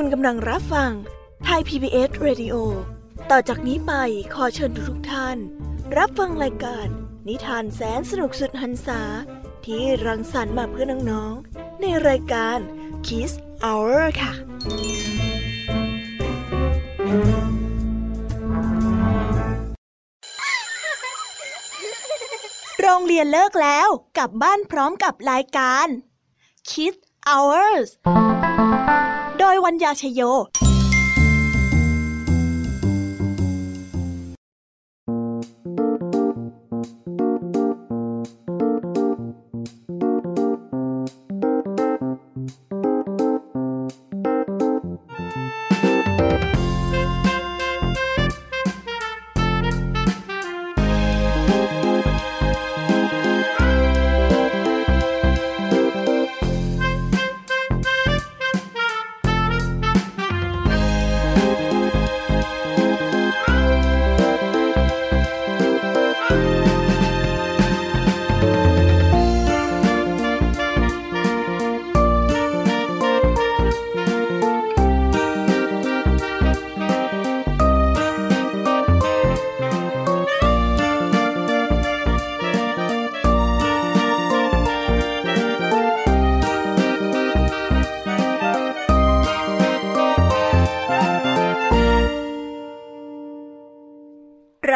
คุณกำลังรับฟังไทย PBS Radio ต่อจากนี้ไปขอเชิญทุกท่านรับฟังรายการนิทานแสนสนุกสุดหรรษาที่รังสรรค์มาเพื่อน้องๆในรายการ Kids Hour ค่ะโรงเรียนเลิกแล้วกลับบ้านพร้อมกับรายการ Kids Hoursโดยวัญญาชโย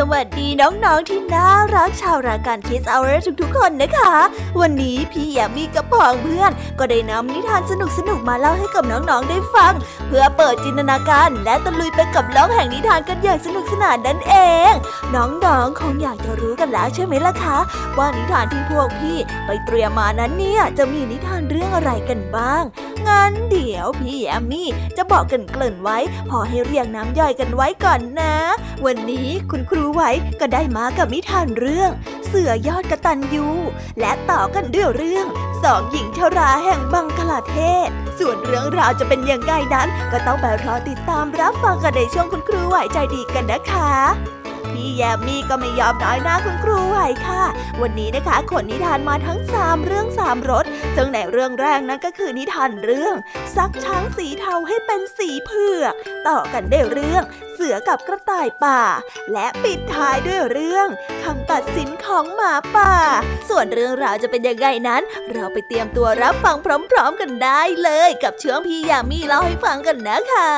สวัสดีน้องๆที่น่ารักชาวรายการ Kids Hour ทุกๆคนนะคะวันนี้พี่แยมมี่กับพ่องเพื่อนก็ได้นำนิทานสนุกๆมาเล่าให้กับน้องๆได้ฟังเพื่อเปิดจินตนาการและตะลุยไปกับโลกแห่งนิทานกันอย่างสนุกสนานนั่นเองน้องๆคงอยากจะรู้กันแล้วใช่ไหมล่ะคะว่านิทานที่พวกพี่ไปเตรียมมานั้นเนี่ยจะมีนิทานเรื่องอะไรกันบ้างงั้นเดี๋ยวพี่แยมมี่จะบอกกันเกริ่นไว้พอให้เรียงน้ำย่อยกันไว้ก่อนนะวันนี้คุณครูไว้ก็ได้มากับนิทานเรื่องเสือยอดกตัญญูและต่อกันด้วยเรื่องสองหญิงชราแห่งบังกลาเทศส่วนเรื่องราวจะเป็นอย่างไรนั้นก็ต้องไปรอติดตามรับฟังกันในช่วงคุณครูไหวใจดีกันนะคะพี่แยมมี่ก็ไม่ยอมน้อยหน้าคุณครูไหวค่ะวันนี้นะคะขนนิทานมาทั้ง3เรื่อง3รสซึ่งในเรื่องแรกนั้นก็คือนิทานเรื่องซักช้างสีเทาให้เป็นสีเผือกต่อกันได้เรื่องเสือกับกระต่ายป่าและปิดท้ายด้วยเรื่องคำตัดสินของหมาป่าส่วนเรื่องราวจะเป็นยังไงนั้นเราไปเตรียมตัวรับฟังพร้อมๆกันได้เลยกับช่วงพี่ยามีเล่าให้ฟังกันนะคะ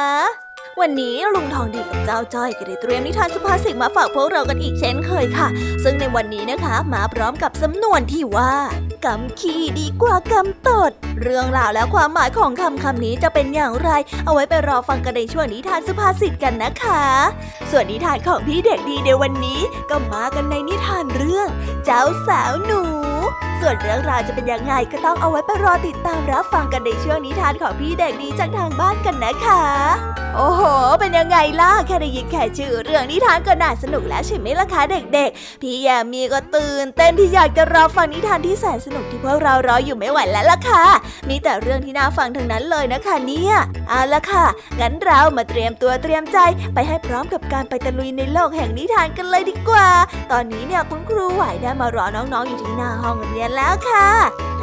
วันนี้ลุงทองดีกับเจ้าจ้อยก็ได้เตรียมนิทานสุภาษิตมาฝากพวกเรากันอีกเช่นเคยค่ะซึ่งในวันนี้นะคะมาพร้อมกับสำนวนที่ว่ากำขี้ดีกว่ากำตดเรื่องราวและความหมายของคำนี้จะเป็นอย่างไรเอาไว้ไปรอฟังกันในช่วงนิทานสุภาษิตกันนะคะส่วนนิทานของพี่เด็กดีในวันนี้ก็มากันในนิทานเรื่องเจ้าสาวหนูส่วนเรื่องราวจะเป็นยังไงก็ต้องเอาไว้ไปรอติดตามรับฟังกันในช่วงนิทานของพี่เด็กดีจากทางบ้านกันนะคะโอ้โหเป็นยังไงล่ะแค่ได้ยินแค่ชื่อเรื่องนิทานก็น่าสนุกแล้วใช่ไหมล่ะคะเด็กๆพี่แยมมี่ก็ตื่นเต้นที่อยากจะรอฟังนิทานที่แสนสนุกที่พวกเรารออยู่ไม่ไหวแล้วล่ะค่ะมีแต่เรื่องที่น่าฟังทั้งนั้นเลยนะคะเนี่ยเอาล่ะค่ะงั้นเรามาเตรียมตัวเตรียมใจไปให้พร้อมกับการไปตะลุยในโลกแห่งนิทานกันเลยดีกว่าตอนนี้เนี่ยคุณครูไหวได้มารอน้องๆอยู่ที่หน้าห้องเรียนแล้วค่ะ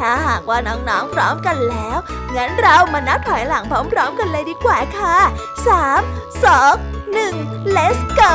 ถ้าหากว่าน้องๆพร้อมกันแล้วงั้นเรามานับถอยหลังพร้อมๆกันเลยดีกว่าค่ะ3, 2, 1 let's go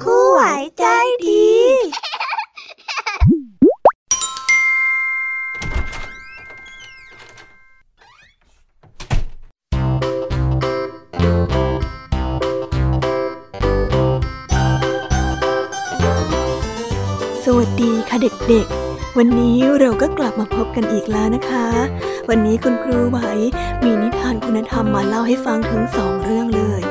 ครูไหวใจดีสวัสดีค่ะเด็กๆวันนี้เราก็กลับมาพบกันอีกแล้วนะคะวันนี้คุณครูไหวมีนิทานคุณธรรมมาเล่าให้ฟังถึง2เรื่องเลย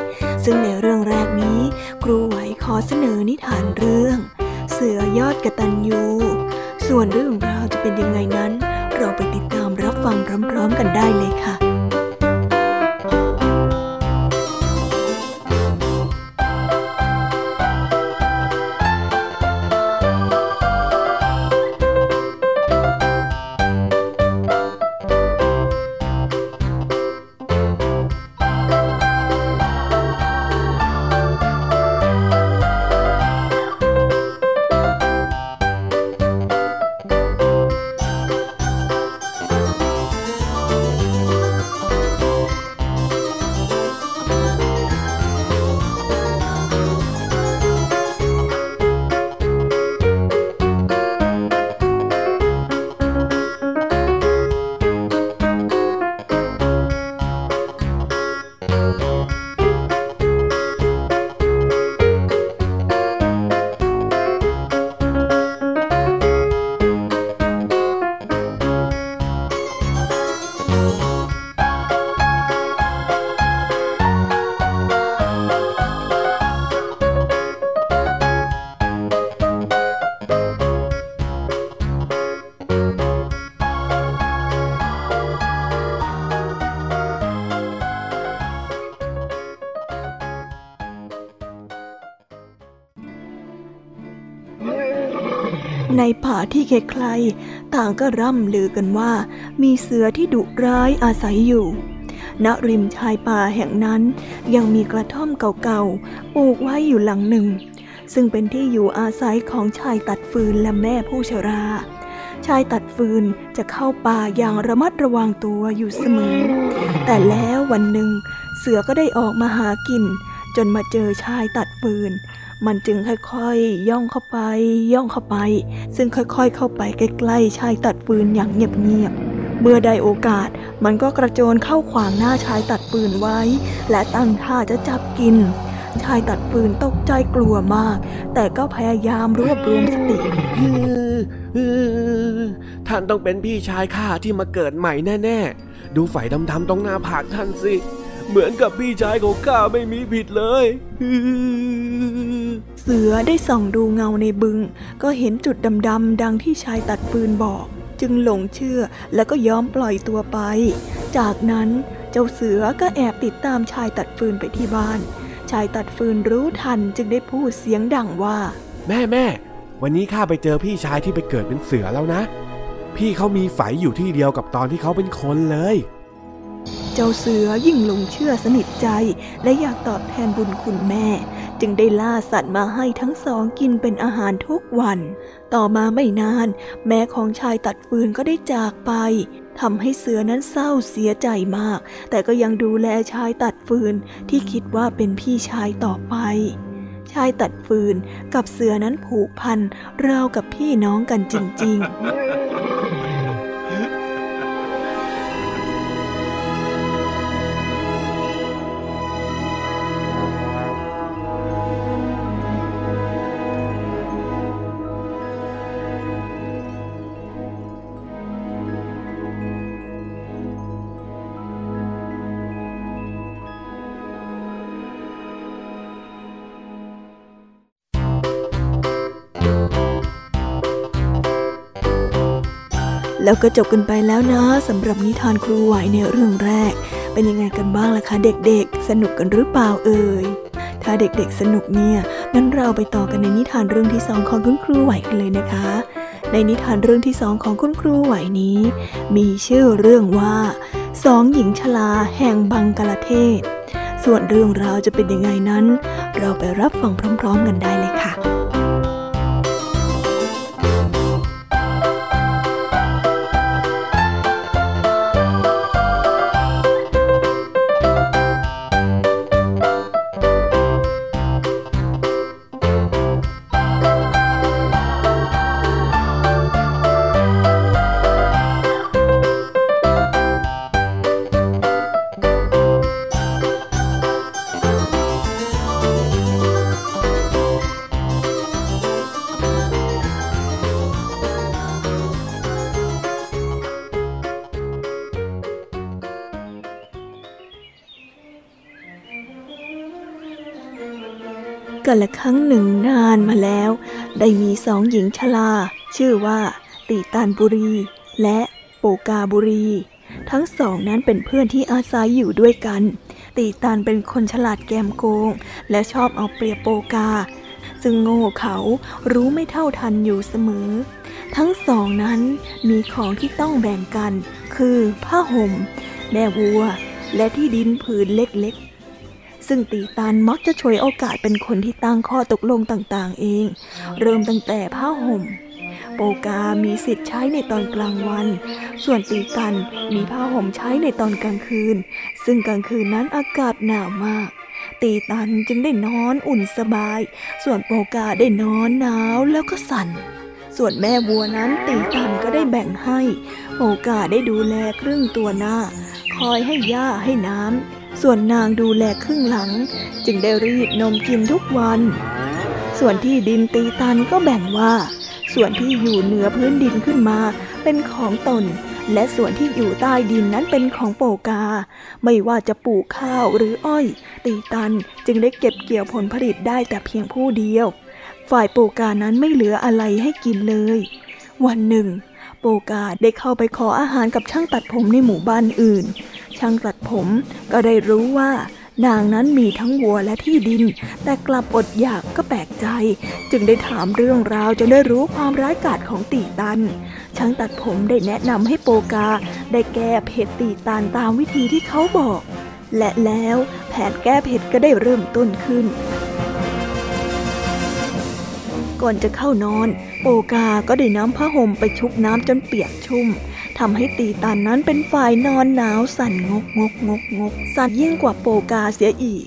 ซึ่งในเรื่องแรกนี้ครูไหวขอเสนอนิทานเรื่องเสือยอดกตัญญูส่วนเรื่องราวจะเป็นยังไงนั้นเราไปติดตามรับฟังพร้อมๆกันได้เลยค่ะ ในป่าที่ไกลๆต่างก็ร่ำลือกันว่ามีเสือที่ดุร้ายอาศัยอยู่ณริมชายป่าแห่งนั้นยังมีกระท่อมเก่าๆปลูกไว้อยู่หลังหนึ่งซึ่งเป็นที่อยู่อาศัยของชายตัดฟืนและแม่ผู้ชราชายตัดฟืนจะเข้าป่าอย่างระมัดระวังตัวอยู่เสมอแต่แล้ววันหนึ่งเสือก็ได้ออกมาหากินจนมาเจอชายตัดฟืนมันจึงค่อยๆย่องเข้าไปซึ่งค่อยๆเข้าไปใกล้ๆชายตัดฟืนอย่างเงียบๆเมื่อได้โอกาสมันก็กระโจนเข้าขวางหน้าชายตัดฟืนไว้และตั้งท่าจะจับกินชายตัดฟืนตกใจกลัวมากแต่ก็พยายามรวบรวมสติท่านต้องเป็นพี่ชายข้าที่มาเกิดใหม่แน่ๆดูไฟดำๆตรงหน้าผากท่านสิเหมือนกับพี่ชายของข้าไม่มีผิดเลยเสือได้ส่องดูเงาในบึงก็เห็นจุดดำๆดังที่ชายตัดฟืนบอกจึงหลงเชื่อแล้วก็ยอมปล่อยตัวไปจากนั้นเจ้าเสือก็แอบติดตามชายตัดฟืนไปที่บ้านชายตัดฟืนรู้ทันจึงได้พูดเสียงดังว่าแม่วันนี้ข้าไปเจอพี่ชายที่ไปเกิดเป็นเสือแล้วนะพี่เขามีไฝอยู่ที่เดียวกับตอนที่เขาเป็นคนเลยเจ้าเสือยิ่งหลงเชื่อสนิทใจและอยากตอบแทนบุญคุณแม่จึงได้ล่าสัตว์มาให้ทั้งสองกินเป็นอาหารทุกวันต่อมาไม่นานแม่ของชายตัดฟืนก็ได้จากไปทำให้เสือนั้นเศร้าเสียใจมากแต่ก็ยังดูแลชายตัดฟืนที่คิดว่าเป็นพี่ชายต่อไปชายตัดฟืนกับเสือนั้นผูกพันราวกับพี่น้องกันจริงๆแล้วก็จบกันไปแล้วนะสำหรับนิทานครูไหวในเรื่องแรกเป็นยังไงกันบ้างล่ะคะเด็กๆสนุกกันหรือเปล่าเอ่ยถ้าเด็กๆสนุกเนี่ยงั้นเราไปต่อกันในนิทานเรื่องที่สองของคุณครูไหวกันเลยนะคะในนิทานเรื่องที่สองของคุณครูไหวนี้มีชื่อเรื่องว่าสองหญิงชราแห่งบังกลาเทศส่วนเรื่องราวจะเป็นยังไงนั้นเราไปรับฟังพร้อมๆกันได้เลยค่ะกันละครั้งหนึ่งนานมาแล้วได้มีสองหญิงชราชื่อว่าตีตานบุรีและโปกาบุรีทั้งสองนั้นเป็นเพื่อนที่อาศัยอยู่ด้วยกันตีตานเป็นคนฉลาดแกมโกงและชอบเอาเปรียบโปกาซึ่งโง่เขารู้ไม่เท่าทันอยู่เสมอทั้งสองนั้นมีของที่ต้องแบ่งกันคือผ้าห่มแม่วัวและที่ดินผืนเล็กๆซึ่งตีตานมักจะฉวยโอกาสเป็นคนที่ตั้งข้อตกลงต่างๆเองเริ่มตั้งแต่ผ้าห่มโปกามีสิทธิ์ใช้ในตอนกลางวันส่วนตีตานมีผ้าห่มใช้ในตอนกลางคืนซึ่งกลางคืนนั้นอากาศหนาวมากตีตานจึงได้นอนอุ่นสบายส่วนโปกาได้นอนหนาวแล้วก็สั่นส่วนแม่วัวนั้นตีตานก็ได้แบ่งให้โปกาได้ดูแลครึ่งตัวหน้าคอยให้หญ้าให้น้ำส่วนนางดูแลครึ่งหลังจึงได้รีดนมกินทุกวันส่วนที่ดินตีตานก็แบ่งว่าส่วนที่อยู่เหนือพื้นดินขึ้นมาเป็นของตนและส่วนที่อยู่ใต้ดินนั้นเป็นของโปกาไม่ว่าจะปลูกข้าวหรืออ้อยตีตันจึงได้เก็บเกี่ยวผลผลิตได้แต่เพียงผู้เดียวฝ่ายโปกานั้นไม่เหลืออะไรให้กินเลยวันหนึ่งโปกาได้เข้าไปขออาหารกับช่างตัดผมในหมู่บ้านอื่นช่างตัดผมก็ได้รู้ว่า นางนั้นมีทั้งวัวและที่ดินแต่กลับอดอยากก็แปลกใจจึงได้ถามเรื่องราวจนได้รู้ความร้ายกาจของตีตันช่างตัดผมได้แนะนำให้โปกาได้แก้เผ็ดตีตันตามวิธีที่เขาบอกและแล้วแผนแก้เผ็ดก็ได้เริ่มต้นขึ้นก่อนจะเข้านอนโปกาก็ได้นำผ้าห่มไปชุบน้ำจนเปียกชุ่มทำให้ตีตันนั้นเป็นฝ่ายนอนหนาวสั่นงกงกงกงกสั่นยิ่งกว่าโปกาเสียอีก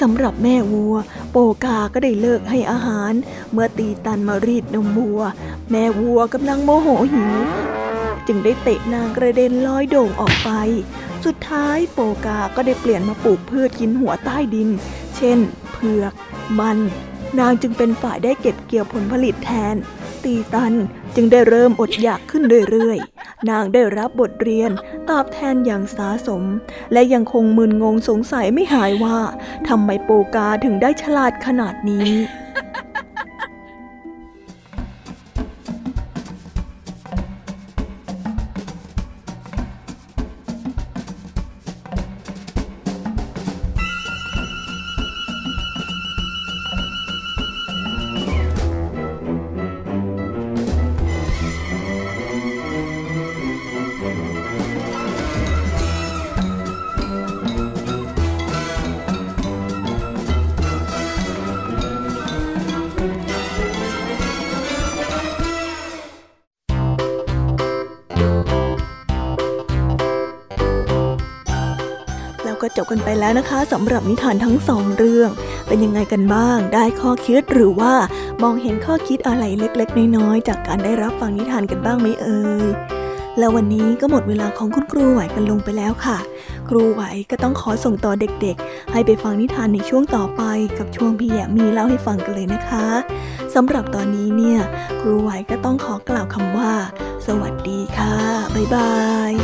สำหรับแม่วัวโปกาก็ได้เลิกให้อาหารเมื่อตีตันมารีดนมวัวแม่วัวกำลังโมโหหิวจึงได้เตะนางกระเด็นลอยโด่งออกไปสุดท้ายโปกาก็ได้เปลี่ยนมาปลูกพืชกินหัวใต้ดินเช่นเผือกมันนางจึงเป็นฝ่ายได้เก็บเกี่ยวผลผลิตแทนตีตันจึงได้เริ่มอดอยากขึ้นเรื่อยๆนางได้รับบทเรียนตอบแทนอย่างสาสมและยังคงมึนงงสงสัยไม่หายว่าทำไมโปกาถึงได้ฉลาดขนาดนี้จบกันไปแล้วนะคะสำหรับนิทานทั้งสองเรื่องเป็นยังไงกันบ้างได้ข้อคิดหรือว่ามองเห็นข้อคิดอะไรเล็กๆน้อยๆจากการได้รับฟังนิทานกันบ้างไหมเอ่ยแล้ววันนี้ก็หมดเวลาของคุณครูไหวกันลงไปแล้วค่ะครูไหวก็ต้องขอส่งต่อเด็กๆให้ไปฟังนิทานในช่วงต่อไปกับช่วงพี่แยมมีเล่าให้ฟังกันเลยนะคะสำหรับตอนนี้เนี่ยครูไหวก็ต้องขอกล่าวคำว่าสวัสดีค่ะบ๊ายบาย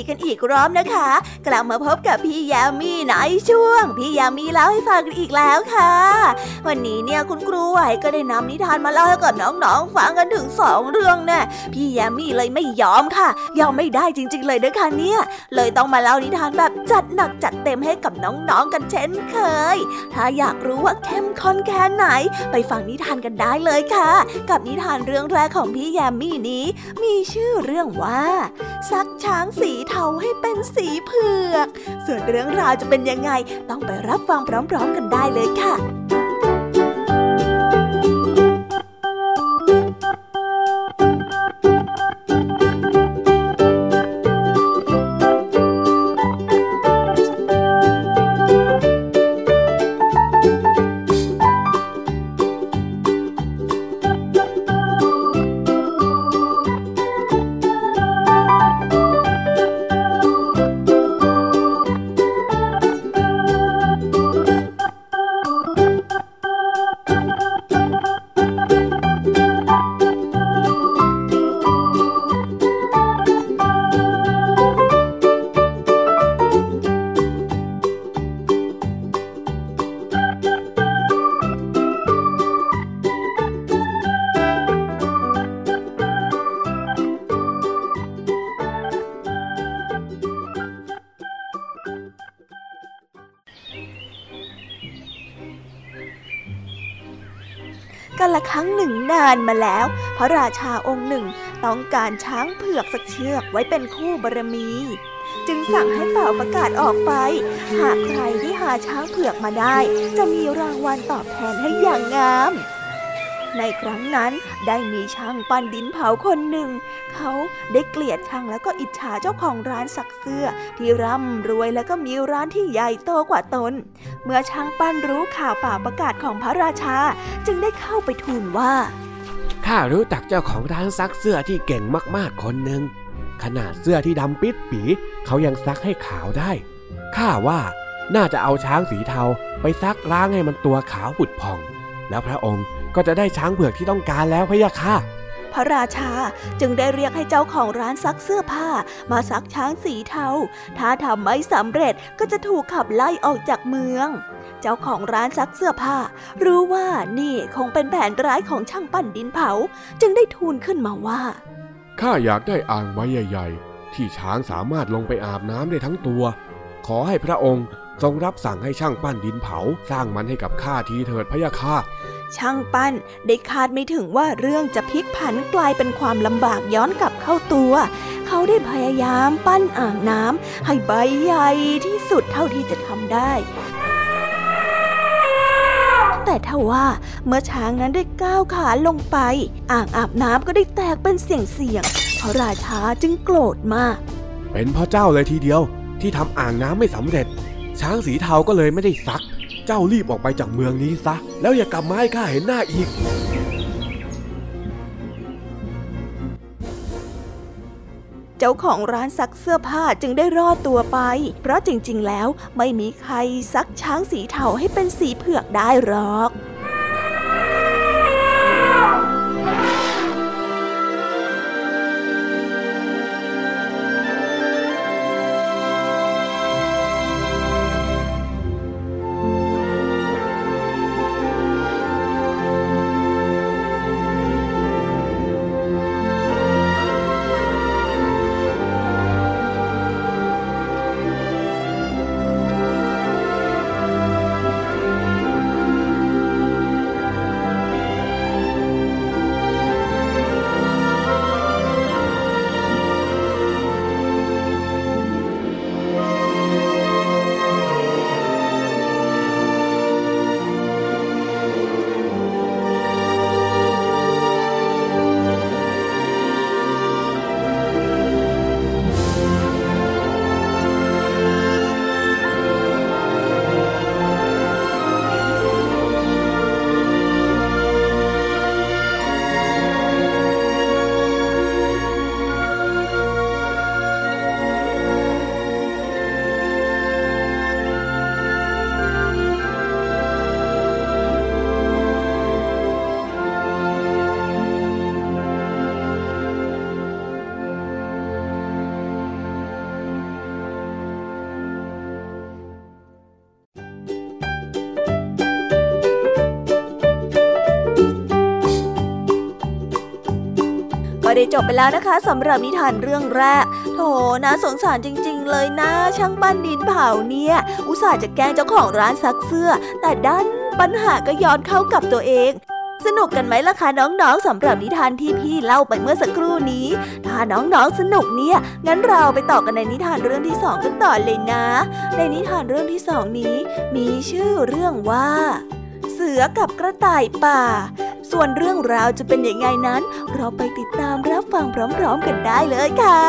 ดีกันอีกรอบนะคะกลับมาพบกับพี่ยามีในช่วงพี่ยามีเล่าให้ฟังกันอีกแล้วค่ะวันนี้เนี่ยคุณครูไหวก็ได้นำนิทานมาเล่าให้กับน้องๆฟังกันถึง2เรื่องเนี่ยพี่ยามีเลยไม่ยอมค่ะยอมไม่ได้จริงๆเลยนะคะเนี่ยเลยต้องมาเล่านิทานแบบจัดหนักจัดเต็มให้กับน้องๆกันเช่นเคยถ้าอยากรู้ว่าเข้มข้นแค่ไหนไปฟังนิทานกันได้เลยค่ะกับนิทานเรื่องแรกของพี่ยามีนี้มีชื่อเรื่องว่าซักช้างสีเทาให้เป็นสีเผือกส่วนเรื่องราวจะเป็นยังไงต้องไปรับฟังพร้อมๆกันได้เลยค่ะ กันละครั้งหนึ่งนานมาแล้วพระราชาองค์หนึ่งต้องการช้างเผือกสักเชือกไว้เป็นคู่บารมีจึงสั่งให้เป่าประกาศออกไปหากใครที่หาช้างเผือกมาได้จะมีรางวัลตอบแทนให้อย่างงามในครั้งนั้นได้มีช่างปั้นดินเผาคนหนึ่งเขาได้เกลียดช่างแล้วก็อิจฉาเจ้าของร้านสักเสื้อที่ร่ำรวยแล้วก็มีร้านที่ใหญ่โตกว่าตนเมื่อช่างปั้นรู้ข่าวเป่าประกาศของพระราชาจึงได้เข้าไปทูลว่าข้ารู้จักเจ้าของร้านซักเสื้อที่เก่งมากๆคนหนึ่งขนาดเสื้อที่ดำปิดปีเขายังซักให้ขาวได้ข้าว่าน่าจะเอาช้างสีเทาไปซักล้างให้มันตัวขาวผุดผ่องแล้วพระองค์ก็จะได้ช้างเผือกที่ต้องการแล้วพะยะค่ะพระราชาจึงได้เรียกให้เจ้าของร้านซักเสื้อผ้ามาซักช้างสีเทาถ้าทำไม่สำเร็จก็จะถูกขับไล่ออกจากเมืองเจ้าของร้านซักเสื้อผ้ารู้ว่านี่คงเป็นแผนร้ายของช่างปั้นดินเผาจึงได้ทูลขึ้นมาว่าข้าอยากได้อ่างใบใหญ่ๆที่ช้างสามารถลงไปอาบน้ำได้ทั้งตัวขอให้พระองค์ทรงรับสั่งให้ช่างปั้นดินเผาสร้างมันให้กับข้าทีเถิดพะยะค่ะช่างปั้นได้คาดไม่ถึงว่าเรื่องจะพลิกผันกลายเป็นความลำบากย้อนกลับเข้าตัวเขาได้พยายามปั้นอ่างน้ำให้ใบใหญ่ที่สุดเท่าที่จะทำได้แต่ทว่าเมื่อช้างนั้นได้ก้าวขาลงไปอ่างอาบน้ำก็ได้แตกเป็นเสี่ยงๆพระราชาจึงโกรธมากเป็นพ่อเจ้าเลยทีเดียวที่ทำอ่างน้ำไม่สำเร็จช้างสีเทาก็เลยไม่ได้ซักเจ้ารีบออกไปจากเมืองนี้ซะแล้วอย่ากลับมาให้ข้าเห็นหน้าอีกเจ้าของร้านซักเสื้อผ้าจึงได้รอดตัวไปเพราะจริงๆแล้วไม่มีใครซักช้างสีเทาให้เป็นสีเผือกได้หรอกจบไปแล้วนะคะสำหรับนิทานเรื่องแรกโถน่าสงสารจริงๆเลยนะช่างปั้นดินเผาเนี่ยอุตส่าห์จะแกล้งเจ้าของร้านซักเสื้อแต่ดันปัญหาก็ย้อนเข้ากับตัวเองสนุกกันไหมล่ะคะน้องๆสำหรับนิทานที่พี่เล่าไปเมื่อสักครู่นี้ถ้าน้องๆสนุกเนี่ยงั้นเราไปต่อกันในนิทานเรื่องที่สองกันต่อเลยนะในนิทานเรื่องที่สองนี้มีชื่อเรื่องว่าเสือกับกระต่ายป่าส่วนเรื่องราวจะเป็นยังไงนั้นเราไปติดตามรับฟังพร้อมๆกันได้เลยค่ะ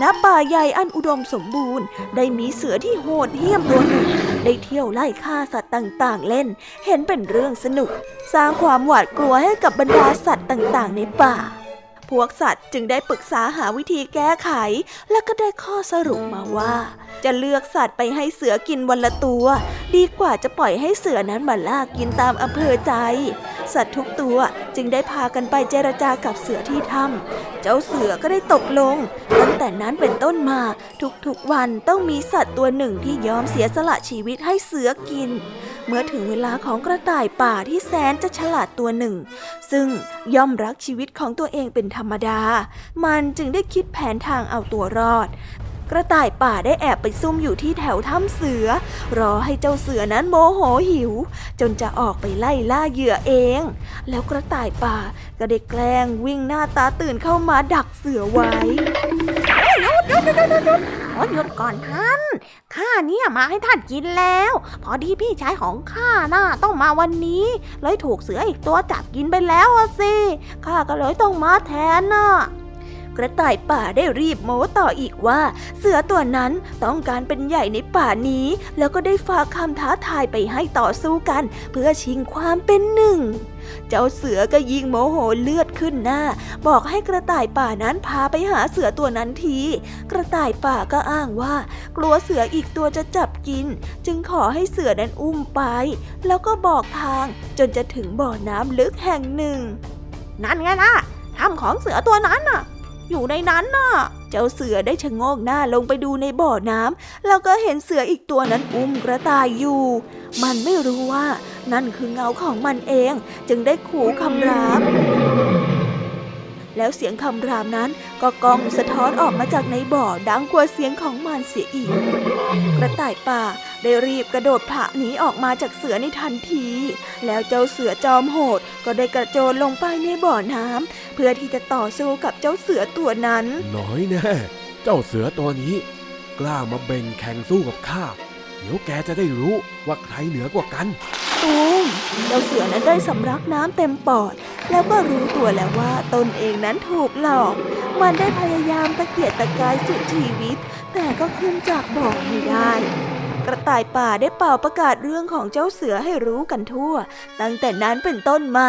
ณป่าใหญ่อันอุดมสมบูรณ์ได้มีเสือที่โหดเหี้ยมตัวหนึ่งได้เที่ยวไล่ฆ่าสัตว์ต่างๆเล่นเห็นเป็นเรื่องสนุกสร้างความหวาดกลัวให้กับบรรดาสัตว์ต่างๆในป่าพวกสัตว์จึงได้ปรึกษาหาวิธีแก้ไขและก็ได้ข้อสรุปมาว่าจะเลือกสัตว์ไปให้เสือกินวันละตัวดีกว่าจะปล่อยให้เสือนั้นมาล่ากินตามอำเภอใจสัตว์ทุกตัวจึงได้พากันไปเจรจากับเสือที่ถ้ำเจ้าเสือก็ได้ตกลงตั้งแต่นั้นเป็นต้นมาทุกๆวันต้องมีสัตว์ตัวหนึ่งที่ยอมเสียสละชีวิตให้เสือกินเมื่อถึงเวลาของกระต่ายป่าที่แสนจะฉลาดตัวหนึ่งซึ่งย่อมรักชีวิตของตัวเองเป็นธรรมดามันจึงได้คิดแผนทางเอาตัวรอดกระต่ายป่าได้แอบไปซุ่มอยู่ที่แถวถ้ำเสือรอให้เจ้าเสือนั้นโมโหหิวจนจะออกไปไล่ล่าเหยื่อเองแล้วกระต่ายป่าก็ได้แกล้งวิ่งหน้าตาตื่นเข้ามาดักเสือไว้หยุดก่อนท่านข้าเนี่ยมาให้ท่านกินแล้วพอดีพี่ชายของข้าน่ะต้องมาวันนี้เลยถูกเสืออีกตัวจับกินไปแล้วสิข้าก็เลยต้องมาแทนน่ะกระต่ายป่าได้รีบโม้ต่ออีกว่าเสือตัวนั้นต้องการเป็นใหญ่ในป่านี้แล้วก็ได้ฝากคำท้าทายไปให้ต่อสู้กันเพื่อชิงความเป็นหนึ่งเจ้าเสือก็ยิ่งโมโหเลือดขึ้นหน้าบอกให้กระต่ายป่านั้นพาไปหาเสือตัวนั้นทีกระต่ายป่าก็อ้างว่ากลัวเสืออีกตัวจะจับกินจึงขอให้เสือนั้นอุ้มไปแล้วก็บอกทางจนจะถึงบ่อน้ำลึกแห่งหนึ่งนั่นไงล่ะถ้ำของเสือตัวนั้นน่ะอยู่ในนั้นน่ะเจ้าเสือได้ชะโงกหน้าลงไปดูในบ่อน้ำแล้วก็เห็นเสืออีกตัวนั้นอุ้มกระต่ายอยู่มันไม่รู้ว่านั่นคือเงาของมันเองจึงได้ขู่คำรามแล้วเสียงคำรามนั้นก็ก้องสะท้อนออกมาจากในบ่อดังกว่าเสียงของมันเสียอีกกระต่ายป่าได้รีบกระโดดผะหนีออกมาจากเสือในทันทีแล้วเจ้าเสือจอมโหดก็ได้กระโจนลงไปในบ่อน้ำเพื่อที่จะต่อสู้กับเจ้าเสือตัวนั้นน้อยแน่เจ้าเสือตัวนี้กล้ามาเบ่งแข่งสู้กับข้าเดี๋ยวแกจะได้รู้ว่าใครเหนือกว่ากันเจ้าเสือนั้นได้สำลักน้ำเต็มปอดแล้วก็รู้ตัวแล้วว่าตนเองนั้นถูกหลอกมันได้พยายามตะเกียกตะกายสุดชีวิตแต่ก็ขึ้นจากบ่อไม่ได้กระต่ายป่าได้เป่าประกาศเรื่องของเจ้าเสือให้รู้กันทั่วตั้งแต่นั้นเป็นต้นมา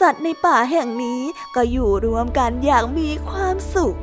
สัตว์ในป่าแห่งนี้ก็อยู่รวมกันอย่างมีความสุข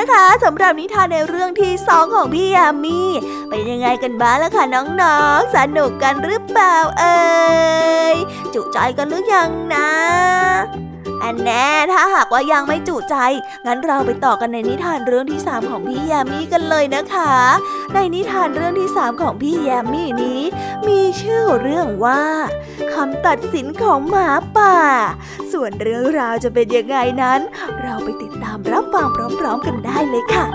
นะคะสำหรับนิทานในเรื่องที่2ของพี่ยามีเป็นยังไงกันบ้างล่ะค่ะน้องๆสนุกกันหรือเปล่าจุใจกันหรือยังนะ อันแน่ถ้าหากว่ายังไม่จุใจงั้นเราไปต่อกันในนิทานเรื่องที่3ของพี่แยมมี่กันเลยนะคะในนิทานเรื่องที่3ของพี่แยมมี่นี้มีชื่อเรื่องว่าคำตัดสินของหมาป่าส่วนเรื่องราวจะเป็นยังไงนั้นเราไปติดตามรับฟังพร้อมๆกันได้เลยค่ะ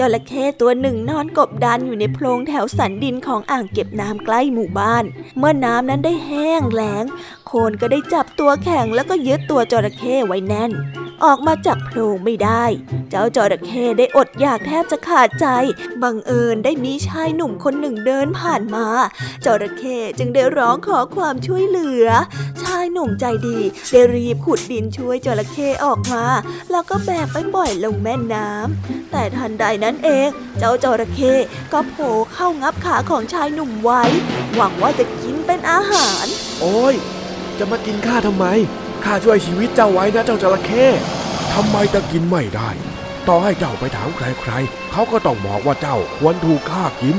จระเข้ตัวหนึ่งนอนกบดานอยู่ในโพรงแถวสันดินของอ่างเก็บน้ำใกล้หมู่บ้านเมื่อน้ำนั้นได้แห้งแล้งโคลนก็ได้จับตัวแข็งแล้วก็ยึดตัวจระเข้ไว้แน่นออกมาจากโพรงไม่ได้เจ้าจระเข้ได้อดอยากแทบจะขาดใจบังเอิญได้มีชายหนุ่มคนหนึ่งเดินผ่านมาจระเข้จึงได้ร้องขอความช่วยเหลือชายหนุ่มใจดีได้รีบขุดดินช่วยจระเข้ออกมาแล้วก็แบกไปปล่อยลงแม่น้ำแต่ทันใดนั้นเองเจ้าจระเข้ก็โผล่เข้างับขาของชายหนุ่มไว้หวังว่าจะกินเป็นอาหารโอ้ยจะมากินข้าทำไมข้าช่วยชีวิตเจ้าไว้นะเจ้าจระเข้ทำไมจะกินไม่ได้ต่อให้เจ้าไปถามใครๆเขาก็ต้องบอกว่าเจ้าควรถูกข้ากิน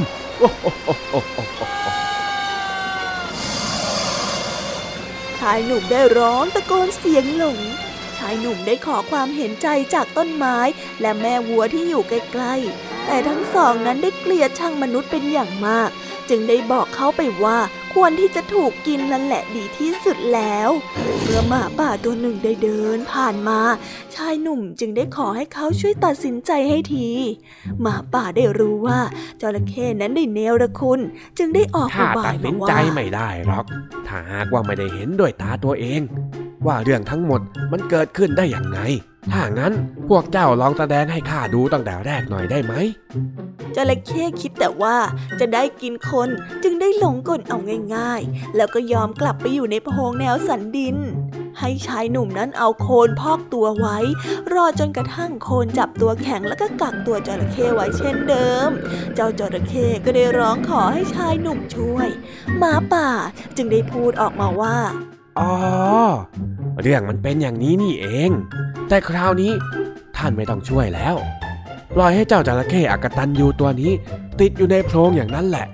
ชายหนุ่มได้ร้องตะโกนเสียงหลงชายหนุ่มได้ขอความเห็นใจจากต้นไม้และแม่วัวที่อยู่ใกล้ๆแต่ทั้งสองนั้นได้เกลียดชังมนุษย์เป็นอย่างมากจึงได้บอกเขาไปว่าควรที่จะถูกกินนั่นแหละดีที่สุดแล้วเมื่อหมาป่าตัวหนึ่งได้เดินผ่านมาชายหนุ่มจึงได้ขอให้เขาช่วยตัดสินใจให้ทีหมาป่าได้รู้ว่าจระเข้นั้นได้เนรคุณจึงได้ออกอุบายว่าถ้าตัดสินใจไม่ได้หรอกถ้าหากว่าไม่ได้เห็นด้วยตาตัวเองว่าเรื่องทั้งหมดมันเกิดขึ้นได้อย่างไรถ้างั้นพวกเจ้าลองแสดงให้ข้าดูตั้งแต่แรกหน่อยได้ไหมจระเข้คิดแต่ว่าจะได้กินคนจึงได้หลงกลเอาง่ายๆแล้วก็ยอมกลับไปอยู่ในโพรงแนวสันดินให้ชายหนุ่มนั้นเอาโคลนพอกตัวไว้รอจนกระทั่งโคลนจับตัวแข็งแล้วก็กักตัวจระเข้ไว้เช่นเดิมเจ้าจระเข้ก็ได้ร้องขอให้ชายหนุ่มช่วยหมาป่าจึงได้พูดออกมาว่าอ๋อเรื่องมันเป็นอย่างนี้นี่เองแต่คราวนี้ท่านไม่ต้องช่วยแล้วปล่อยให้เจ้าจระเข้อกตัญญูตัวนี้ติดอยู่ในโพรงอย่างนั้นแหละ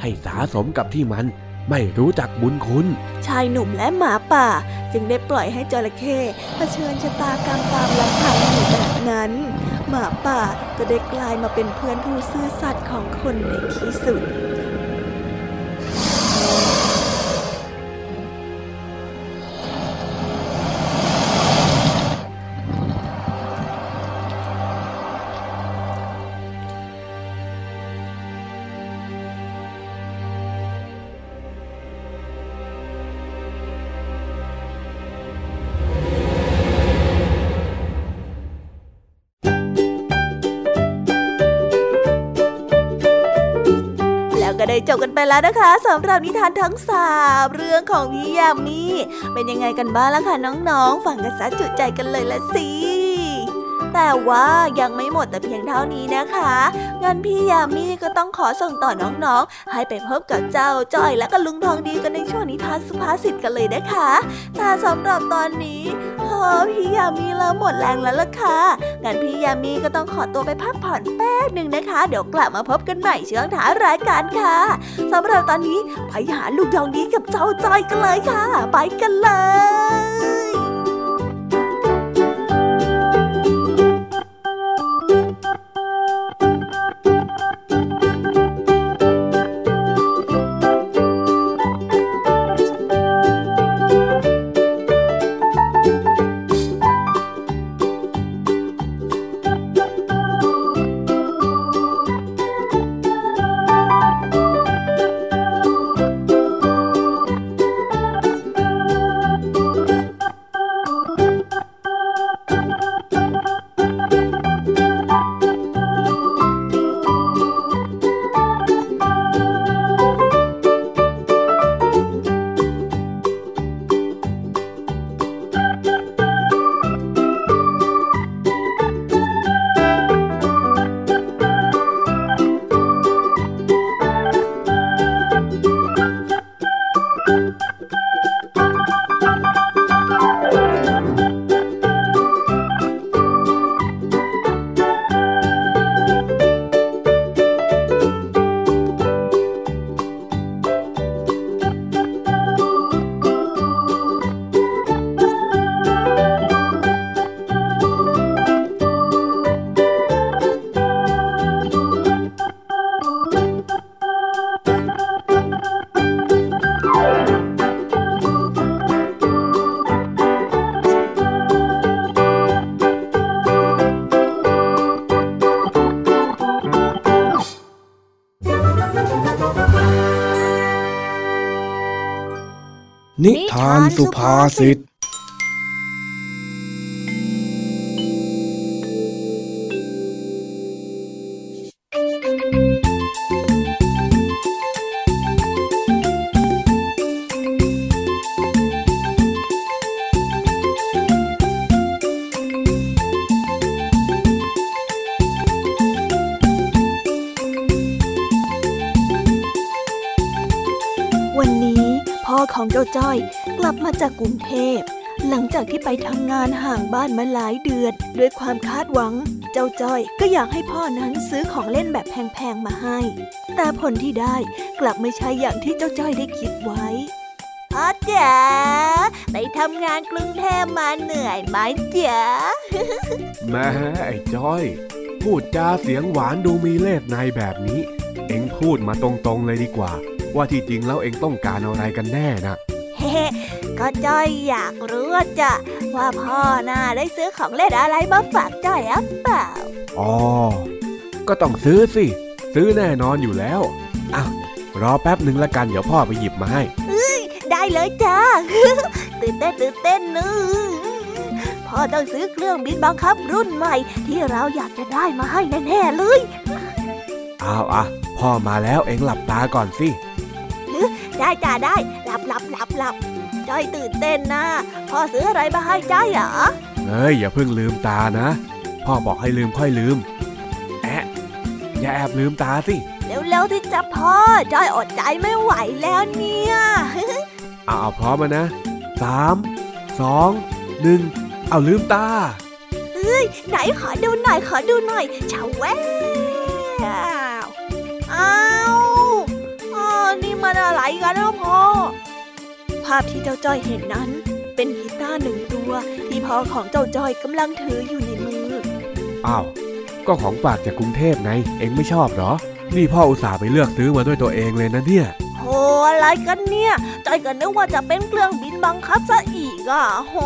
ให้สะสมกับที่มันไม่รู้จักบุญคุณชายหนุ่มและหมาป่าจึงได้ปล่อยให้จระเข้เผชิญชะตากรรมตามลำพังอยู่แบบนั้นหมาป่าก็ได้กลายมาเป็นเพื่อนผู้ซื่อสัตย์ของคนในที่สุดจบกันไปแล้วนะคะสำหรับนิทานทั้ง3เรื่องของพี่ยามีเป็นยังไงกันบ้างล่ะคะน้องๆฟังกันซะจุใจกันเลยละสิ แต่ว่ายังไม่หมดแต่เพียงเท่านี้นะคะงั้นพี่ยามีก็ต้องขอส่งต่อน้องๆให้ไปพบกับเจ้าจ้อยและก็ลุงทองดีกันในช่วงนิทานสุภาษิตกันเลยนะคะแต่สำหรับตอนนี้พี่ยามีเริ่มหมดแรงแล้วล่ะค่ะงั้นพี่ยามีก็ต้องขอตัวไปพักผ่อนแป๊บหนึ่งนะคะเดี๋ยวกลับมาพบกันใหม่ช่วงท้ายรายการค่ะสำหรับตอนนี้ไปหาลุงทองดีกับเจ้าจ้อยกันเลยค่ะไปกันเลยนิทานสุภาษิตจ้อยกลับมาจากกรุงเทพหลังจากที่ไปทำงานห่างบ้านมาหลายเดือนด้วยความคาดหวังเจ้าจ้อยก็อยากให้พ่อนั้นซื้อของเล่นแบบแพงๆมาให้แต่ผลที่ได้กลับไม่ใช่อย่างที่เจ้าจ้อยได้คิดไว้พ่อจ๋าไปทำงานกรุงเทพมาเหนื่อยไหมจ๋าแม่ไอ้จ้อยพูดจาเสียงหวานดูมีเล่ห์ในแบบนี้เอ็งพูดมาตรงๆเลยดีกว่าว่าที่จริงแล้วเอ็งต้องการอะไรกันแน่นะก็จ้อยอยากรู้จ้ะว่าพ่อน่าได้ซื้อของเล่นอะไรมาฝากจ้อยหรือเปล่าอ๋อก็ต้องซื้อสิซื้อแน่นอนอยู่แล้วอ่ะรอแป๊บหนึ่งละกันเดี๋ยวพ่อไปหยิบมาให้ได้เลยจ้ะ ตื่นเต้นนึงพ่อต้องซื้อเครื่องบินบังคับรุ่นใหม่ที่เราอยากจะได้มาให้แน่ๆเลยเอาอ่ะพ่อมาแล้วเอ็งหลับตาก่อนสิได้จ้าได้หลับจ้อยตื่นเต้นนะพ่อซื้ออะไรมาให้จ้อยเหรอเฮ้ยอย่าเพิ่งลืมตานะพ่อบอกให้ลืมค่อยลืมแอะอย่าแอบลืมตาสิเร็วๆที่จะพ่อจ้อยอดใจไม่ไหวแล้วเนี่ยเอาพร้อมมานะ3 2 1เอาลืมตาเฮ้ยไหนขอดูหน่อยชาวแววอ้าวนี่มันอะไรกันนะพ่อภาพที่เจ้าจ้อยเห็นนั้นเป็นกีตาร์หนึ่งตัวที่พ่อของเจ้าจ้อยกำลังถืออยู่ในมืออ้าวก็ของฝากจากกรุงเทพไงเอ็งไม่ชอบเหรอนี่พ่ออุตส่าห์ไปเลือกซื้อมาด้วยตัวเองเลยนะเนี่ยโหอะไรกันเนี่ยจ้อยก็นึกว่าจะเป็นเครื่องบินบังคับซะอีกอ่ะโห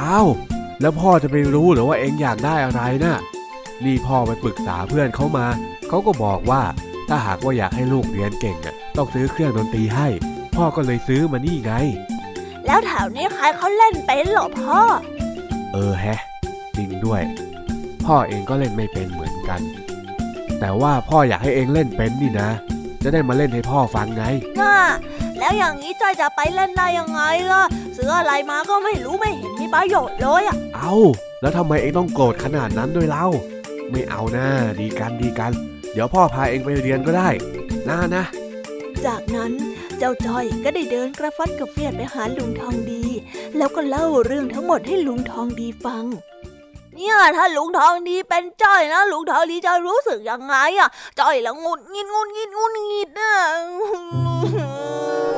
อ้าวแล้วพ่อจะไปรู้หรือว่าเอ็งอยากได้อะไรน่ะนี่พ่อไปปรึกษาเพื่อนเขามาเขาก็บอกว่าถ้าหากว่าอยากให้ลูกเรียนเก่งอ่ะต้องซื้อเครื่องดนตรีให้พ่อก็เลยซื้อมานี่ไงแล้วแถวนี้ใครเขาเล่นเป็นหรอพ่อแฮะจริงด้วยพ่อเองก็เล่นไม่เป็นเหมือนกันแต่ว่าพ่ออยากให้เองเล่นเป็นนี่นะจะได้มาเล่นให้พ่อฟังไงน่ะแล้วอย่างนี้จอยจะไปเล่นได้ยังไงล่ะซื้ออะไรมาก็ไม่รู้ไม่เห็นมีประโยชน์เลยอ่ะ เอาแล้วทำไมเองต้องโกรธขนาดนั้นด้วยเล่าไม่เอานะดีกันเดี๋ยวพ่อพาเองไปเรียนก็ได้นะจากนั้นเจ้าจ้อยก็ได้เดินกระฟัดกระเฟียดไปหาลุงทองดีแล้วก็เล่าเรื่องทั้งหมดให้ลุงทองดีฟังเนี่ยถ้าลุงทองดีเป็นจ้อยนะลุงทองดีจะรู้สึกยังไงอ่ะจ้อยละงุนงิดนะ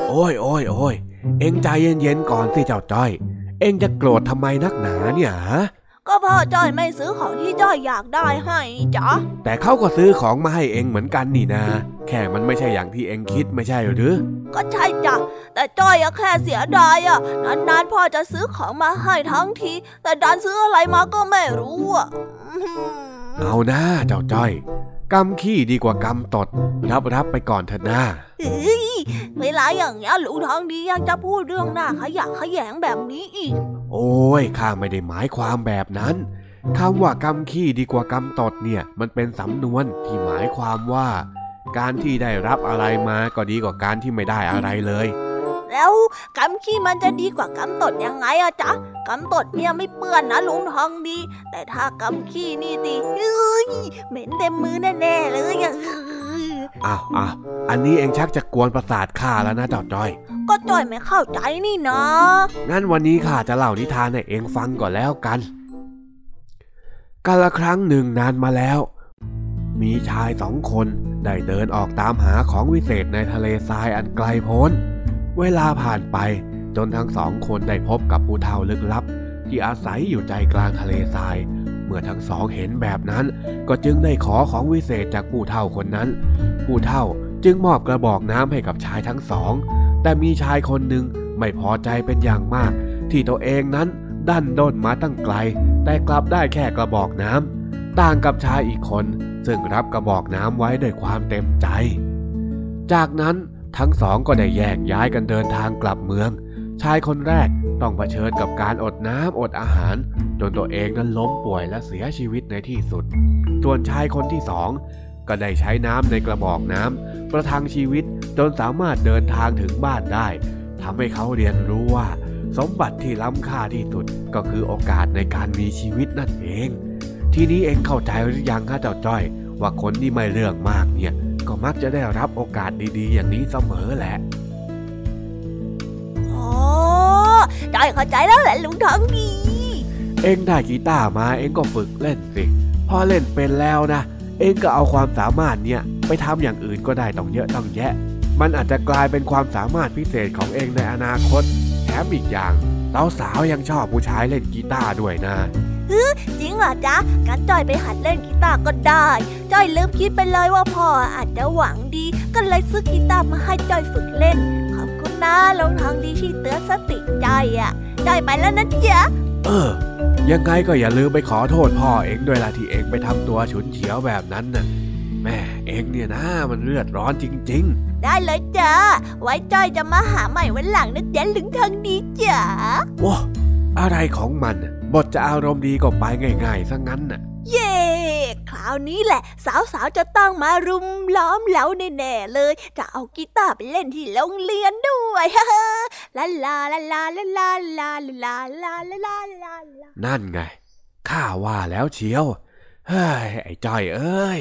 โอ้ยเอ็งใจเย็นๆก่อนสิเจ้าจ้อยเอ็งจะโกรธทำไมนักหนาเนี่ยก็พ่อจ้อยไม่ซื้อของที่จ้อยอยากได้ให้จ๊ะแต่เขาก็ซื้อของมาให้เองเหมือนกันนี่นะแค่มันไม่ใช่อย่างที่เองคิดไม่ใช่หรือก็ใช่จ้ะแต่จ้อยแค่เสียดายนานๆพ่อจะซื้อของมาให้ทั้งทีแต่ดันซื้ออะไรมาก็ไม่รู้เอานะเจ้าจ้อยกำขี้ดีกว่ากำตดรับไปก่อนเถอะนะเวลาอย่างนี้ลุงทองดียังจะพูดเรื่องหน้าขยะขยงแบบนี้อีกโอ้ยข้าไม่ได้หมายความแบบนั้นคำว่ากำขี้ดีกว่ากำตดเนี่ยมันเป็นสำนวนที่หมายความว่าการที่ได้รับอะไรมาก็ดีกว่าการที่ไม่ได้อะไรเลยแล้วกำขี้มันจะดีกว่ากำตดยังไงอะจ๊ะกำตดเนี่ยไม่เปื้อนนะลุงทองดีแต่ถ้ากำขี้นี่ดิเหม็นเต็มมือแน่ๆเลยอ้าวอันนี้เองชักจะกวนประสาทข้าแล้วนะเจ้าจ้อยก็จ้อยไม่เข้าใจนี่นะงั้นวันนี้ข้าจะเล่านิทานให้เองฟังก่อนแล้วกันกาลครั้งหนึ่งนานมาแล้วมีชายสองคนได้เดินออกตามหาของวิเศษในทะเลทรายอันไกลโพ้นเวลาผ่านไปจนทั้งสองคนได้พบกับภูเทาลึกลับที่อาศัยอยู่ใจกลางทะเลทรายเมื่อทั้งสองเห็นแบบนั้นก็จึงได้ขอของวิเศษจากภูเทาคนนั้นภูเทาจึงมอบกระบอกน้ำให้กับชายทั้งสองแต่มีชายคนหนึ่งไม่พอใจเป็นอย่างมากที่ตัวเองนั้นดันด้นมาตั้งไกลแต่กลับได้แค่กระบอกน้ำต่างกับชายอีกคนซึ่งรับกระบอกน้ำไว้ด้วยความเต็มใจจากนั้นทั้งสองก็ได้แยกย้ายกันเดินทางกลับเมืองชายคนแรกต้องเผชิญกับการอดน้ำอดอาหารจนตัวเองนั้นล้มป่วยและเสียชีวิตในที่สุดส่วนชายคนที่สองก็ได้ใช้น้ำในกระบอกน้ำประทังชีวิตจนสามารถเดินทางถึงบ้านได้ทำให้เขาเรียนรู้ว่าสมบัติที่ล้ำค่าที่สุดก็คือโอกาสในการมีชีวิตนั่นเองทีนี้เองเข้าใจหรือยังคะเจ้าจ้อยว่าคนที่ไม่เรื่องมากเนี่ยก็มักจะได้รับโอกาสดีๆอย่างนี้เสมอแหละอ๋อจ้อยเข้าใจแล้วแหละลุงทองดีเองได้กีตาร์มาเองก็ฝึกเล่นสิพอเล่นเป็นแล้วนะเองก็เอาความสามารถเนี่ยไปทำอย่างอื่นก็ได้ต้องเยอะต้องแยะมันอาจจะกลายเป็นความสามารถพิเศษของเองในอนาคตแถมอีกอย่างสาวๆยังชอบผู้ชายเล่นกีตาร์ด้วยนะจริงเหรอจ๊ะงั้นจ้อยไปหัดเล่นกีตาร์ก็ได้จ้อยลืมคิดไปเลยว่าพ่ออาจจะหวังดีก็เลยซื้อกีตาร์มาให้จ้อยฝึกเล่นขอบคุณนะลุงทองดีที่เตือนสติจ้อยจ้อยไปแล้วนะจ๊ะยังไงก็อย่าลืมไปขอโทษพ่อเองด้วยล่ะที่เองไปทำตัวฉุนเฉียวแบบนั้นน่ะแม่เองเนี่ยนะมันเลือดร้อนจริงๆได้เลยจ้ะไว้จ้อยจะมาหาใหม่วันหลังนะจ๊ะลุงทองดีจ้ะโอ้อะไรของมันบทจะอารมณ์ดีก็ไปง่ายๆซะงั้นน่ะเย่คราวนี้แหละสาวๆจะต้องมารุมล้อมเล้าแน่ๆเลยจะเอากีตาร์ไปเล่นที่โรงเรียนด้วยลาลาลาลาลาลาลาลาลาลาลานั่นไงข้าว่าแล้วเชียวเฮ้ยไอ้จ้อยเอ้ย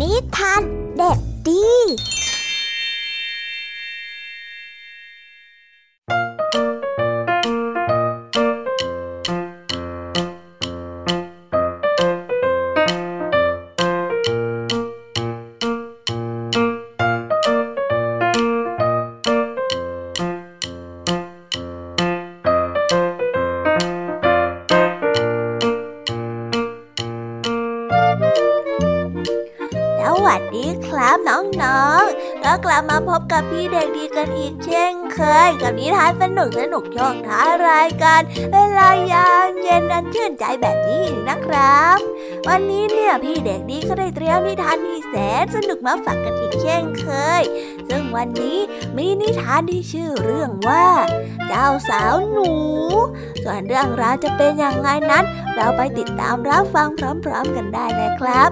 นิทานเด็กดีกลับมาพบกับพี่เด็กดีกันอีกเช่นเคยกับนิทานสนุกช่วงท้ายรายการเวลายามเย็นนั้นชื่นใจแบบนี้อีกนะครับวันนี้เนี่ยพี่เด็กดีก็ได้เตรียมนิทานที่แสนสนุกมาฝากกันอีกเช่นเคยซึ่งวันนี้มีนิทานที่ชื่อเรื่องว่าเจ้าสาวหนูส่วนเรื่องราวจะเป็นอย่างไรนั้นเราไปติดตามรับฟังพร้อมๆกันได้เลยครับ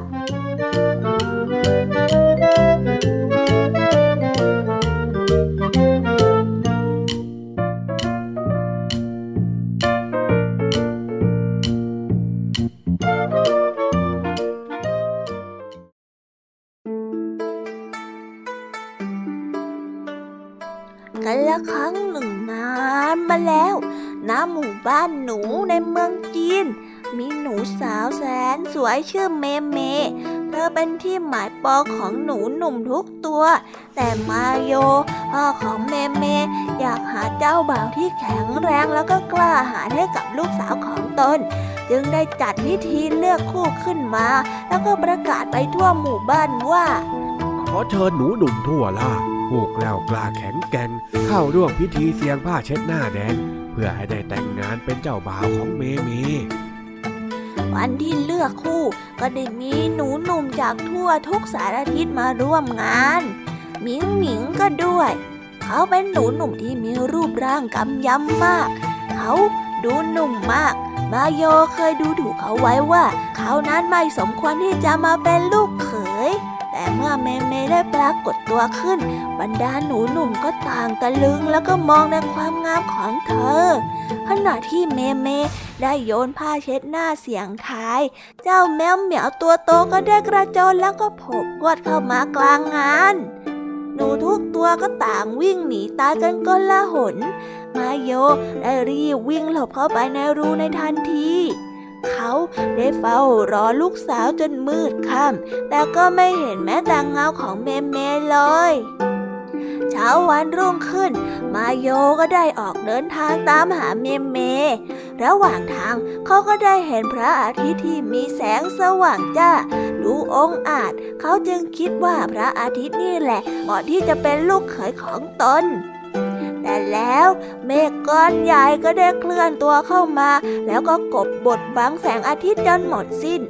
กันละครั้งหนึ่งนานมาแล้วณหมู่บ้านหนูในเมืองจีนมีหนูสาวแสนสวยชื่อเมเธอเป็นที่หมายปองของหนูหนุ่มทุกตัวแต่มาโยพ่อของเมอยากหาเจ้าบ่าวที่แข็งแรงแล้วก็กล้าหาญให้กับลูกสาวของตนจึงได้จัดพิธีเลือกคู่ขึ้นมาแล้วก็ประกาศไปทั่วหมู่บ้านว่าขอเชิญหนูหนุ่มทั่วล่าผู้กล้ากล้าแข็งแกร่งเข้าร่วมพิธีเสียงผ้าเช็ดหน้าแดงเพื่อให้ได้แต่งงานเป็นเจ้าบ่าวของเมวันที่เลือกคู่ก็ได้มีหนูหนุ่มจากทั่วทุกสารทิศมาร่วมงานหมิงก็ด้วยเขาเป็นหนูหนุ่มที่มีรูปร่างกำยำมากเขาดูหนุ่มมากมาโยเคยดูถูกเขาไว้ว่าเขานั้นไม่สมควรที่จะมาเป็นลูกเขยแต่เมื่อเมได้ปรากฏตัวขึ้นบรรดาหนูหนุ่มก็ต่างตะลึงแล้วก็มองในความงามของเธอขณะที่เมได้โยนผ้าเช็ดหน้าเสียงท้ายเจ้าแมวเหมียวตัวโตก็ได้กระโจนแล้วก็โผล่กวดเข้ามากลางงานหนูทุกตัวก็ต่างวิ่งหนีตายกันก้นละหนมาโยได้รีบวิ่งหลบเข้าไปในรูในทันทีเขาได้เฝ้ารอลูกสาวจนมืดค่ำแต่ก็ไม่เห็นแม้แต่เงาของเมเลยเช้าวันรุ่งขึ้นมาโยก็ได้ออกเดินทางตามหาเมระหว่างทางเขาก็ได้เห็นพระอาทิตย์ที่มีแสงสว่างจ้าดูองอาจเขาจึงคิดว่าพระอาทิตย์นี่แหละเหมาะที่จะเป็นลูกเขยของตนแต่แล้วเมฆก้อนใหญ่ก็ได้เคลื่อนตัวเข้ามาแล้วก็กบบดบังแสงอาทิตย์จนหมดสิ้น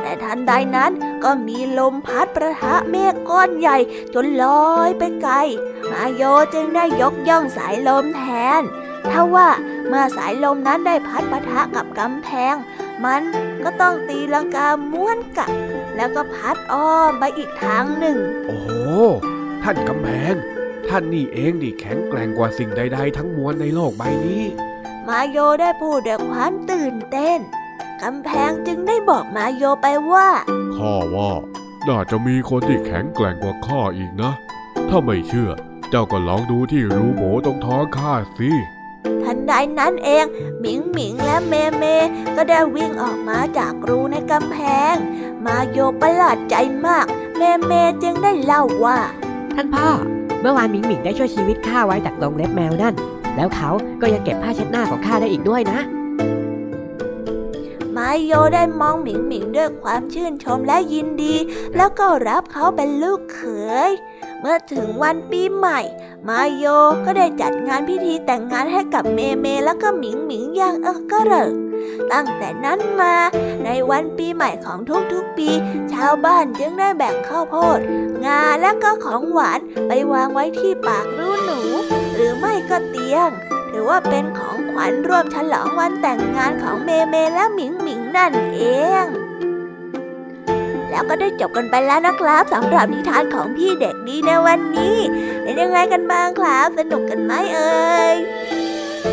แต่ทันใดนั้นก็มีลมพัดประทะเมฆก้อนใหญ่จนลอยไปไกลมาโยจึงได้ยกย่องสายลมแทนทว่าเมื่อสายลมนั้นได้พัดปะทะกับกำแพงมันก็ต้องตีลังกาม้วนกลับแล้วก็พัดอ้อมไปอีกทางหนึ่งโอ้โหท่านกำแพงท่านนี่เองดิแข็งแกร่งกว่าสิ่งใดๆทั้งมวลในโลกใบนี้มาโยได้พูดด้วยความตื่นเต้นกำแพงจึงได้บอกมาโยไปว่าข้าว่าน่าจะมีคนที่แข็งแกร่งกว่าข้าอีกนะถ้าไม่เชื่อเจ้าก็ลองดูที่รูโบตรงท้องข้าสิทันใดนั้นเองหมิงและเมก็ได้วิ่งออกมาจากรูในกำแพงมาโยประหลาดใจมากเมจึงได้เล่าว่าท่านพ่อเมื่อวานหมิงได้ช่วยชีวิตข้าไว้จากตรงเล็บแมวนั่นแล้วเขาก็ยังเก็บผ้าเช็ดหน้าของข้าได้อีกด้วยนะมาโยได้มองหมิงด้วยความชื่นชมและยินดีแล้วก็รับเขาเป็นลูกเขยเมื่อถึงวันปีใหม่มาโยก็ได้จัดงานพิธีแต่งงานให้กับเมแล้วก็หมิงอย่างกระเริกตั้งแต่นั้นมาในวันปีใหม่ของทุกๆปีชาวบ้านจึงได้แบ่งข้าวโพดงาและก็ของหวานไปวางไว้ที่ปากรูหนูหรือไม่ก็เตียงถือว่าเป็นของขวัญร่วมฉลองวันแต่งงานของเมและหมิงนั่นเองแล้วก็ได้จบกันไปแล้วนะครับสำหรับนิทานของพี่เด็กดีในวันนี้เป็นยังไงกันบ้างครับสนุกกันไหมเอ่ย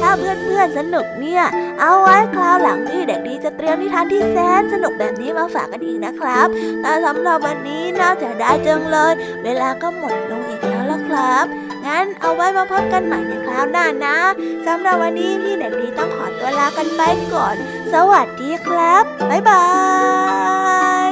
ถ้าเพื่อนๆสนุกเนี่ยเอาไว้คราวหลังที่เด็กดีจะเตรียมนิทานที่แสนสนุกแบบนี้มาฝากกันอีกนะครับแต่สำหรับวันนี้น่าจะได้จังเลยเวลาก็หมดลงอีกแล้วล่ะครับงั้นเอาไว้มาพบกันใหม่ในคราวหน้านะสำหรับวันนี้พี่เด็กดีต้องขอตัวลากันไปก่อนสวัสดีครับบ๊ายบาย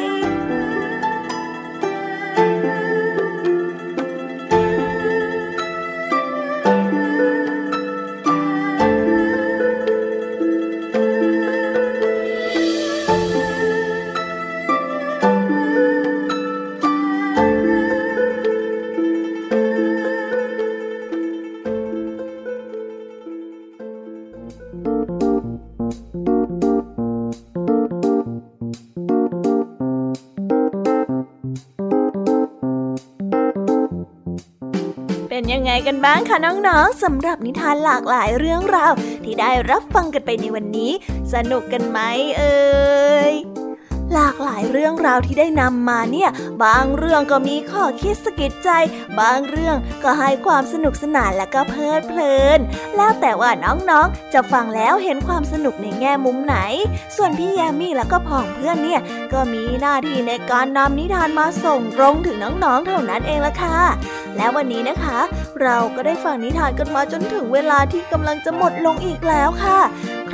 เป็นยังไงกันบ้างคะน้องๆสำหรับนิทานหลากหลายเรื่องราวที่ได้รับฟังกันไปในวันนี้สนุกกันไหมเอ่ยหลากหลายเรื่องราวที่ได้นำมาเนี่ยบางเรื่องก็มีข้อคิดสะกิดใจบางเรื่องก็ให้ความสนุกสนานและก็เพลิดเพลินแล้วแต่ว่าน้องๆจะฟังแล้วเห็นความสนุกในแง่มุมไหนส่วนพี่แยมมี่และก็พ่องเพื่อนเนี่ยก็มีหน้าที่ในการนำนิทานมาส่งตรงถึงน้องๆเท่านั้นเองละค่ะและวันนี้นะคะเราก็ได้ฟังนิทานกันมาจนถึงเวลาที่กำลังจะหมดลงอีกแล้วค่ะใค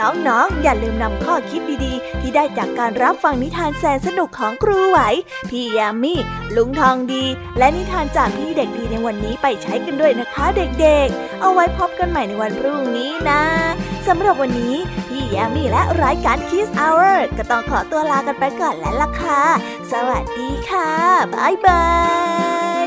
น้องๆอย่าลืมนำข้อคิดดีๆที่ได้จากการรับฟังนิทานแสนสนุกของครูไหวพี่ยามีลุงทองดีและนิทานจากพี่เด็กดีในวันนี้ไปใช้กันด้วยนะคะเด็กๆเอาไว้พบกันใหม่ในวันพรุ่งนี้นะสำหรับวันนี้พี่ยามีและรายการ Kids Hour ก็ต้องขอตัวลากันไปก่อนแล้วล่ะค่ะสวัสดีค่ะบ๊ายบาย